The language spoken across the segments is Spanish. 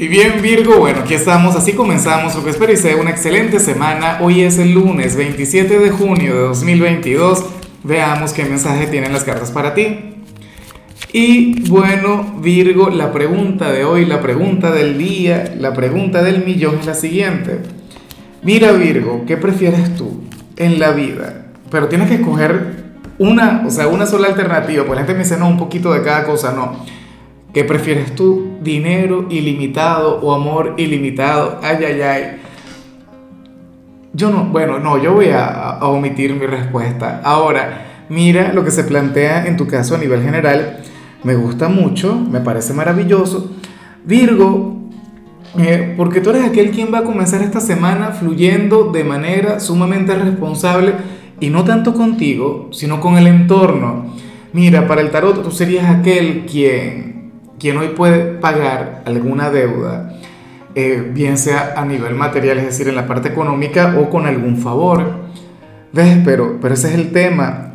Y bien, Virgo, bueno, aquí estamos, así comenzamos lo que espero y sea una excelente semana. Hoy es el lunes 27 de junio de 2022. Veamos qué mensaje tienen las cartas para ti. Y bueno, Virgo, la pregunta de hoy, la pregunta del día, la pregunta del millón es la siguiente. Mira, Virgo, ¿qué prefieres tú en la vida? Pero tienes que escoger una, o sea, una sola alternativa, pues la gente me dice, no, un poquito de cada cosa, no. ¿Qué prefieres tú? ¿Dinero ilimitado o amor ilimitado? Ay, ay, ay. Yo no, bueno, no, yo voy a omitir mi respuesta. Ahora, mira lo que se plantea en tu caso a nivel general. Me gusta mucho, me parece maravilloso. Virgo, porque tú eres aquel quien va a comenzar esta semana fluyendo de manera sumamente responsable y no tanto contigo, sino con el entorno. Mira, para el tarot tú serías aquel quien hoy puede pagar alguna deuda, bien sea a nivel material, es decir, en la parte económica o con algún favor. ¿Ves? Pero ese es el tema.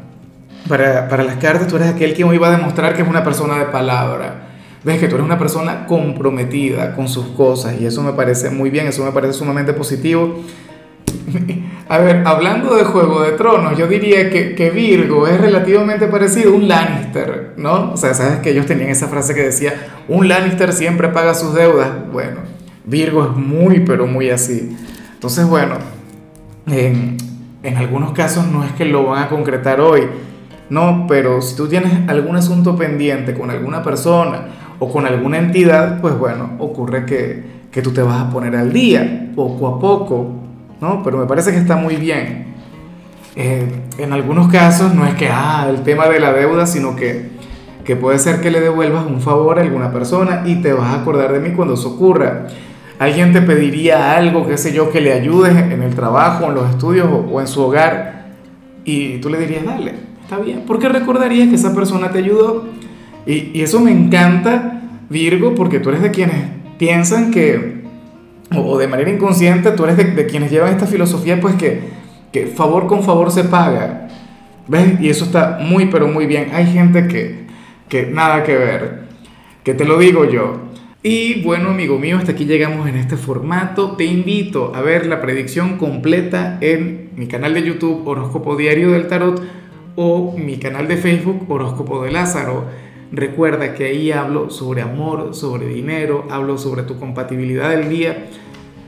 Para las cartas tú eres aquel quien hoy va a demostrar que es una persona de palabra. ¿Ves? Que tú eres una persona comprometida con sus cosas y eso me parece muy bien, eso me parece sumamente positivo. A ver, hablando de Juego de Tronos, yo diría que Virgo es relativamente parecido a un Lannister, ¿no? O sea, sabes que ellos tenían esa frase que decía, un Lannister siempre paga sus deudas. Bueno, Virgo es muy, pero muy así. Entonces, bueno, en algunos casos no es que lo van a concretar hoy, ¿no? Pero si tú tienes algún asunto pendiente con alguna persona o con alguna entidad, pues bueno, ocurre que tú te vas a poner al día, poco a poco, ¿no? Pero me parece que está muy bien. En algunos casos no es que el tema de la deuda, sino que puede ser que le devuelvas un favor a alguna persona y te vas a acordar de mí cuando eso ocurra. Alguien te pediría algo, qué sé yo, que le ayudes en el trabajo, en los estudios o en su hogar, y tú le dirías, dale, está bien, porque recordarías que esa persona te ayudó. Y eso me encanta, Virgo, porque tú eres de quienes piensan que, o de manera inconsciente, tú eres de quienes llevan esta filosofía, pues que favor con favor se paga. ¿Ves? Y eso está muy, pero muy bien. Hay gente que nada que ver, que te lo digo yo. Y bueno, amigo mío, hasta aquí llegamos en este formato. Te invito a ver la predicción completa en mi canal de YouTube, Horóscopo Diario del Tarot, o mi canal de Facebook, Horóscopo de Lázaro. Recuerda que ahí hablo sobre amor, sobre dinero, hablo sobre tu compatibilidad del día.